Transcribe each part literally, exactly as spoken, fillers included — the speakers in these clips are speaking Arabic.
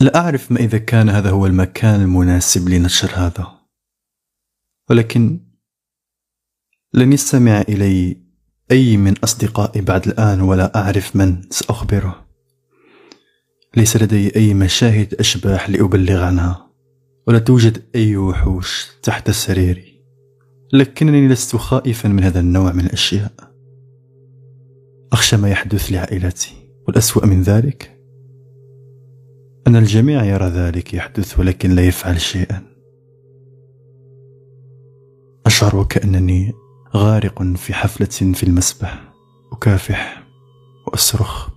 لا أعرف ما إذا كان هذا هو المكان المناسب لنشر هذا، ولكن لن يستمع إلي أي من أصدقائي بعد الآن، ولا أعرف من سأخبره. ليس لدي أي مشاهد أشباح لأبلغ عنها، ولا توجد أي وحوش تحت سريري، لكنني لست خائفا من هذا النوع من الأشياء. أخشى ما يحدث لعائلتي، والأسوأ من ذلك أن الجميع يرى ذلك يحدث ولكن لا يفعل شيئا. أشعر وكأنني غارق في حفلة في المسبح، أكافح وأصرخ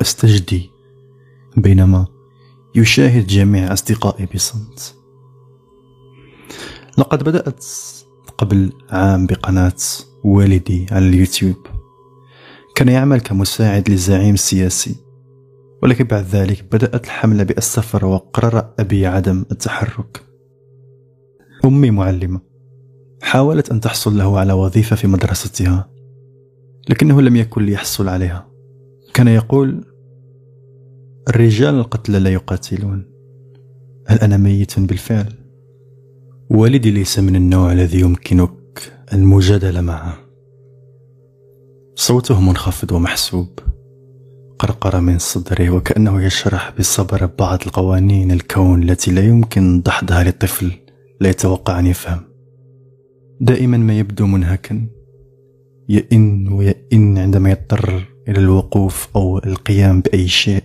أستجدي، بينما يشاهد جميع أصدقائي بصمت. لقد بدأت قبل عام بقناة والدي على اليوتيوب، كان يعمل كمساعد لزعيم سياسي، ولكن بعد ذلك بدأت الحملة بالسفر وقرر أبي عدم التحرك. أمي معلمة، حاولت أن تحصل له على وظيفة في مدرستها، لكنه لم يكن ليحصل عليها. كان يقول الرجال القتلى لا يقاتلون. هل أنا ميت بالفعل؟ والدي ليس من النوع الذي يمكنك المجادلة معه. صوته منخفض ومحسوب، قرقر من صدره، وكأنه يشرح بصبر بعض القوانين الكون التي لا يمكن دحضها للطفل لا يتوقع أن يفهم. دائما ما يبدو منهكا، يئن ويئن عندما يضطر إلى الوقوف أو القيام بأي شيء،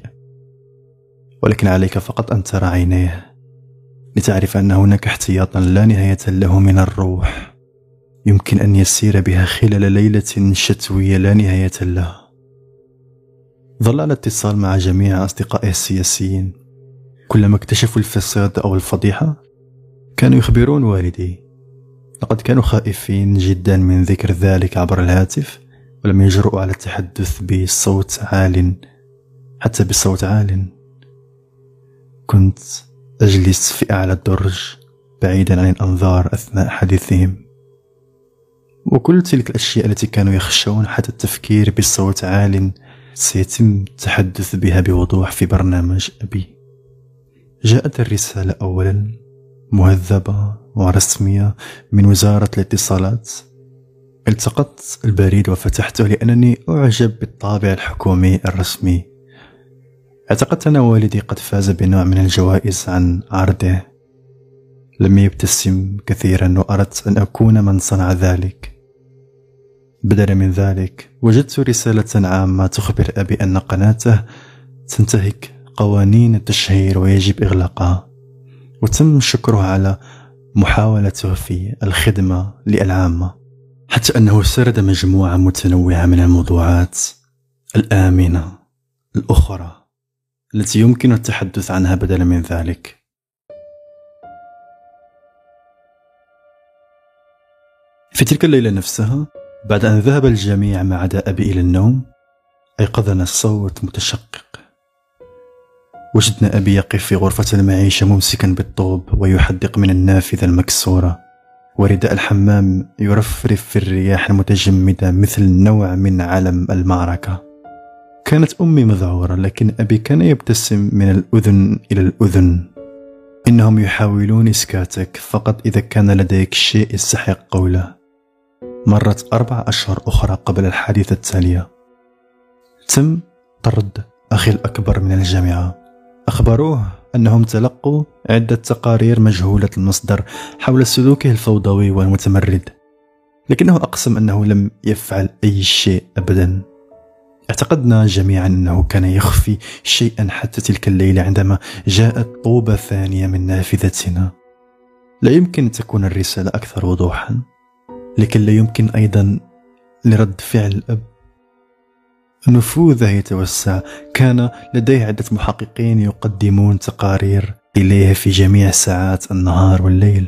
ولكن عليك فقط أن ترى عينيه لتعرف أن هناك احتياطا لا نهاية له من الروح يمكن أن يسير بها خلال ليلة شتوية لا نهاية لها. ظل على اتصال مع جميع أصدقائه السياسيين، كلما اكتشفوا الفساد أو الفضيحة كانوا يخبرون والدي. لقد كانوا خائفين جدا من ذكر ذلك عبر الهاتف، ولم يجرؤوا على التحدث بصوت عال، حتى بصوت عال. كنت أجلس في أعلى الدرج بعيدا عن الأنظار أثناء حديثهم، وكل تلك الأشياء التي كانوا يخشون حتى التفكير بصوت عال سيتم التحدث بها بوضوح في برنامج أبي. جاءت الرسالة أولا مهذبة ورسمية من وزارة الاتصالات. التقطت البريد وفتحته لأنني أعجب بالطابع الحكومي الرسمي. اعتقدت أن والدي قد فاز بنوع من الجوائز عن عرضه. لم يبتسم كثيرا، وأردت أن أكون من صنع ذلك. بدلا من ذلك وجدت رسالة عامة تخبر أبي أن قناته تنتهك قوانين التشهير ويجب إغلاقها، وتم شكره على محاولته في الخدمة للعامة، حتى أنه سرد مجموعة متنوعة من الموضوعات الآمنة الأخرى التي يمكن التحدث عنها بدلا من ذلك. في تلك الليلة نفسها، بعد أن ذهب الجميع ما عدا أبي إلى النوم، أيقظنا الصوت متشقق. وجدنا أبي يقف في غرفة المعيشة ممسكا بالطوب ويحدق من النافذة المكسورة، ورداء الحمام يرفرف في الرياح المتجمدة مثل نوع من علم المعركة. كانت أمي مذعورة، لكن أبي كان يبتسم من الأذن إلى الأذن. إنهم يحاولون إسكاتك فقط إذا كان لديك شيء يستحق قوله. مرت أربع أشهر أخرى قبل الحادثة التالية. تم طرد أخي الأكبر من الجامعة. أخبروه أنهم تلقوا عدة تقارير مجهولة المصدر حول سلوكه الفوضوي والمتمرد، لكنه أقسم أنه لم يفعل أي شيء أبدا. اعتقدنا جميعا أنه كان يخفي شيئا حتى تلك الليلة عندما جاءت طوبة ثانية من نافذتنا. لا يمكن تكون الرسالة أكثر وضوحا، لكن لا يمكن أيضا لرد فعل الأب. نفوذه يتوسع، كان لديه عدة محققين يقدمون تقارير إليه في جميع ساعات النهار والليل،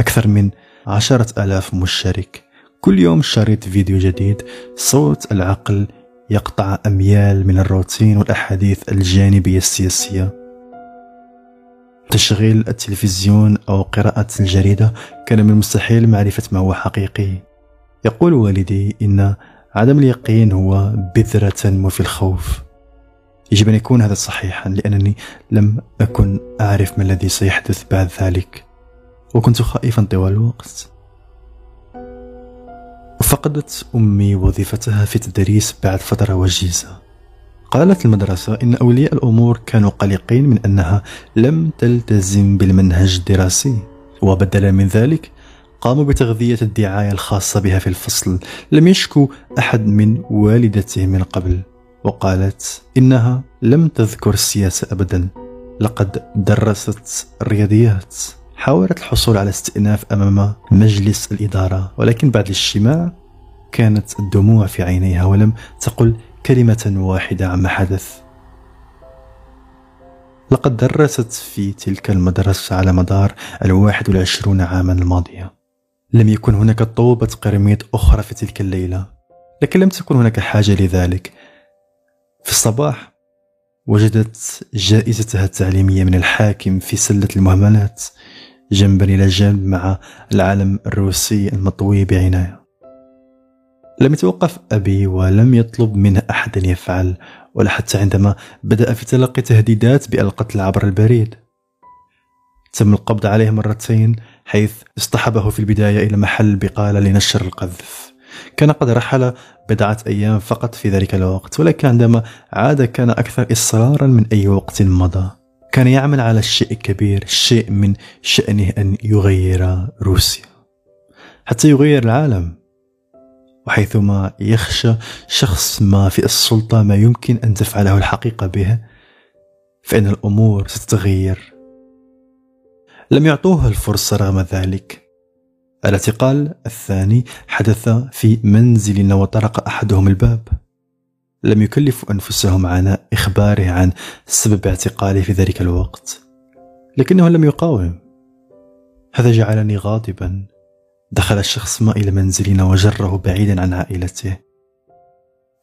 أكثر من عشرة آلاف مشترك، كل يوم شريط فيديو جديد. صوت العقل يقطع أميال من الروتين والأحاديث الجانبية السياسية. تشغيل التلفزيون أو قراءة الجريدة كان من المستحيل معرفة ما هو حقيقي. يقول والدي إن عدم اليقين هو بذرة ما في الخوف. يجب أن يكون هذا صحيحا، لأنني لم أكن أعرف ما الذي سيحدث بعد ذلك، وكنت خائفا طوال الوقت. فقدت أمي وظيفتها في التدريس بعد فترة وجيزة. قالت المدرسة إن أولياء الأمور كانوا قلقين من أنها لم تلتزم بالمنهج الدراسي، وبدلا من ذلك قاموا بتغذية الدعاية الخاصة بها في الفصل. لم يشكو أحد من والدته من قبل، وقالت إنها لم تذكر السياسة أبدا، لقد درست الرياضيات. حاولت الحصول على استئناف أمام مجلس الإدارة، ولكن بعد الاجتماع كانت الدموع في عينيها ولم تقل كلمة واحدة عما حدث. لقد درست في تلك المدرسة على مدار الواحد والعشرون عاما الماضية. لم يكن هناك طوبة قرميط أخرى في تلك الليلة، لكن لم تكن هناك حاجة لذلك. في الصباح وجدت جائزتها التعليمية من الحاكم في سلة المهملات جنبا إلى جنب مع العلم الروسي المطوي بعناية. لم يتوقف أبي ولم يطلب منه أحد أن يفعل، ولا حتى عندما بدأ في تلقي تهديدات بالقتل عبر البريد. تم القبض عليه مرتين، حيث اصطحبه في البداية إلى محل بقالة لنشر القذف. كان قد رحل بضعة أيام فقط في ذلك الوقت، ولكن عندما عاد كان أكثر إصرارا من أي وقت مضى. كان يعمل على شيء كبير، شيء من شأنه أن يغير روسيا، حتى يغير العالم. وحيثما يخشى شخص ما في السلطة ما يمكن أن تفعله الحقيقة به، فإن الأمور ستتغير. لم يعطوها الفرصة رغم ذلك. الاعتقال الثاني حدث في منزل وطرق أحدهم الباب. لم يكلفوا أنفسهم عناء إخباره عن سبب اعتقاله في ذلك الوقت، لكنه لم يقاوم. هذا جعلني غاضبا. دخل الشخص ما إلى منزلنا وجره بعيدا عن عائلته.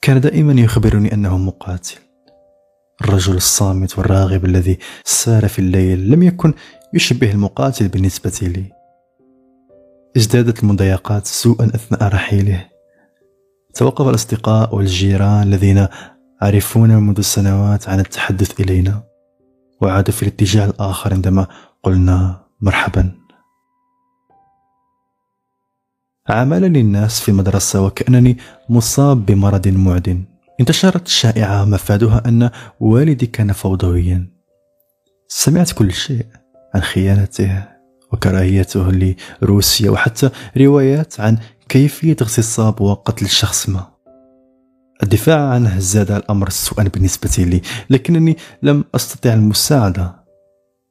كان دائما يخبرني أنه مقاتل. الرجل الصامت والراغب الذي سار في الليل لم يكن يشبه المقاتل بالنسبة لي. ازدادت المضايقات سوءا أثناء رحيله. توقف الأصدقاء والجيران الذين عرفونا منذ سنوات عن التحدث إلينا، وعادوا في الاتجاه الآخر عندما قلنا مرحبا. عاملني الناس في المدرسة وكأنني مصاب بمرض معدن. انتشرت شائعة مفادها أن والدي كان فوضويا. سمعت كل شيء عن خيانته وكراهيته لروسيا، وحتى روايات عن كيفية اغتصاب وقتل شخص ما. الدفاع عنه زاد الأمر سوءا بالنسبة لي، لكنني لم أستطع المساعدة.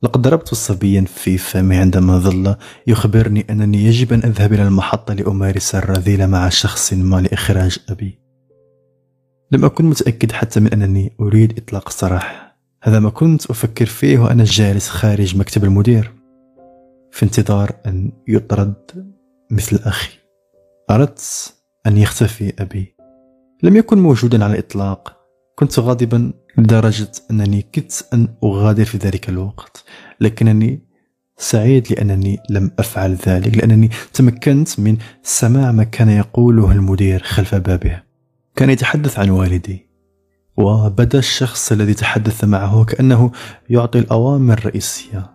لقد ضربت صبيا في فمي عندما ظل يخبرني أنني يجب أن أذهب إلى المحطة لأمارس الرذيلة مع شخص ما لإخراج أبي. لم أكن متأكد حتى من أنني أريد إطلاق سراح. هذا ما كنت أفكر فيه وأنا جالس خارج مكتب المدير، في انتظار أن يطرد مثل أخي. أردت أن يختفي أبي. لم يكن موجودا على الإطلاق. كنت غاضبا لدرجة أنني كدت أن أغادر في ذلك الوقت، لكنني سعيد لأنني لم أفعل ذلك، لأنني تمكنت من سماع ما كان يقوله المدير خلف بابه. كان يتحدث عن والدي، وبدا الشخص الذي تحدث معه كأنه يعطي الأوامر الرئيسية.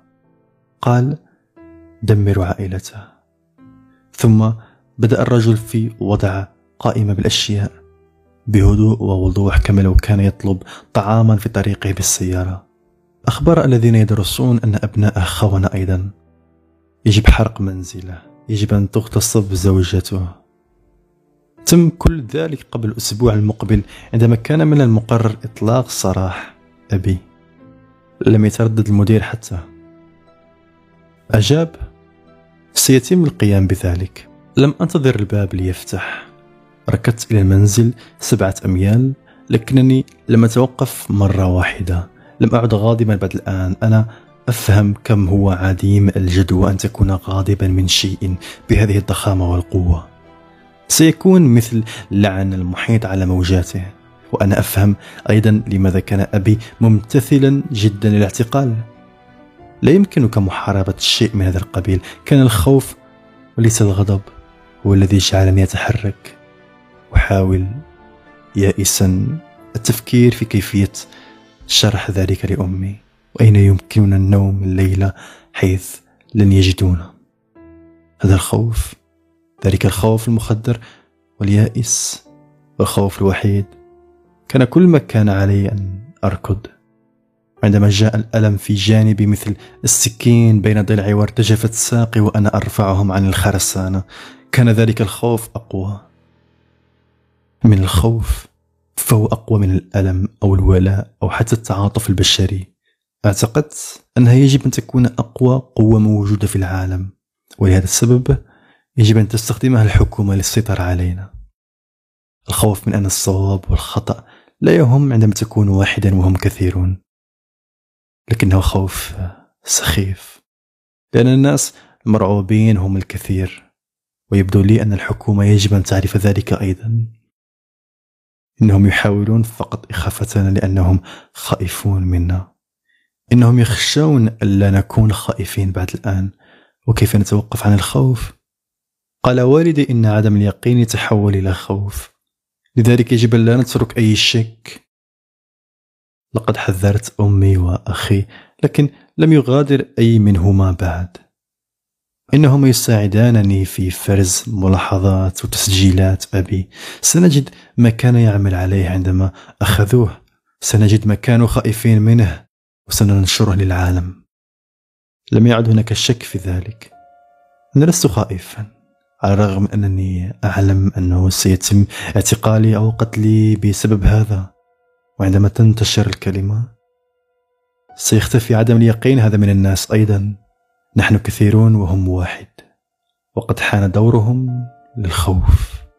قال دمروا عائلته، ثم بدأ الرجل في وضع قائمة بالأشياء بهدوء ووضوح، كما لو كان يطلب طعاما في طريقه بالسيارة. أخبر الذين يدرسون أن أبناءه خونة أيضا. يجب حرق منزله، يجب أن تغتصب زوجته. تم كل ذلك قبل الأسبوع المقبل، عندما كان من المقرر إطلاق سراح أبي. لم يتردد المدير حتى. أجاب سيتم القيام بذلك. لم أنتظر الباب ليفتح. ركضت إلى المنزل سبعة أميال، لكنني لم أتوقف مرة واحدة. لم أعد غاضبا بعد الآن. أنا أفهم كم هو عديم الجدوى أن تكون غاضبا من شيء بهذه الضخامة والقوة. سيكون مثل لعن المحيط على موجاته. وأنا أفهم أيضا لماذا كان أبي ممتثلا جدا للاعتقال. لا يمكنك محاربة شيء من هذا القبيل. كان الخوف وليس الغضب هو الذي جعلني أتحرك. أحاول يائسا التفكير في كيفية شرح ذلك لأمي. وأين يمكننا النوم الليلة حيث لن يجدونا؟ هذا الخوف، ذلك الخوف المخدر واليائس والخوف الوحيد، كان كل ما كان علي أن أركض. عندما جاء الألم في جانبي مثل السكين بين ضلعي وارتجفت ساقي وأنا أرفعهم عن الخرسانة، كان ذلك الخوف أقوى من الخوف، فهو أقوى من الألم أو الولاء أو حتى التعاطف البشري. اعتقدت أنها يجب أن تكون أقوى قوة موجودة في العالم، ولهذا السبب يجب أن تستخدمها الحكومة للسيطرة علينا. الخوف من أن الصواب والخطأ لا يهم عندما تكون واحدا وهم كثيرون، لكنه خوف سخيف، لأن الناس المرعوبين هم الكثير، ويبدو لي أن الحكومة يجب أن تعرف ذلك أيضا. إنهم يحاولون فقط إخافتنا لأنهم خائفون منا، إنهم يخشون ألا نكون خائفين بعد الآن، وكيف نتوقف عن الخوف؟ قال والدي إن عدم اليقين يتحول إلى خوف، لذلك يجب أن لا نترك أي شك. لقد حذرت أمي وأخي، لكن لم يغادر أي منهما بعد. إنهما يساعدانني في فرز ملاحظات وتسجيلات أبي. سنجد ما كان يعمل عليه عندما أخذوه، سنجد ما كانوا خائفين منه، وسننشره للعالم. لم يعد هناك شك في ذلك، أنا لست خائفا، على الرغم أنني أعلم أنه سيتم اعتقالي أو قتلي بسبب هذا. وعندما تنتشر الكلمة سيختفي عدم اليقين هذا من الناس أيضا. نحن كثيرون وهم واحد، وقد حان دورهم للخوف.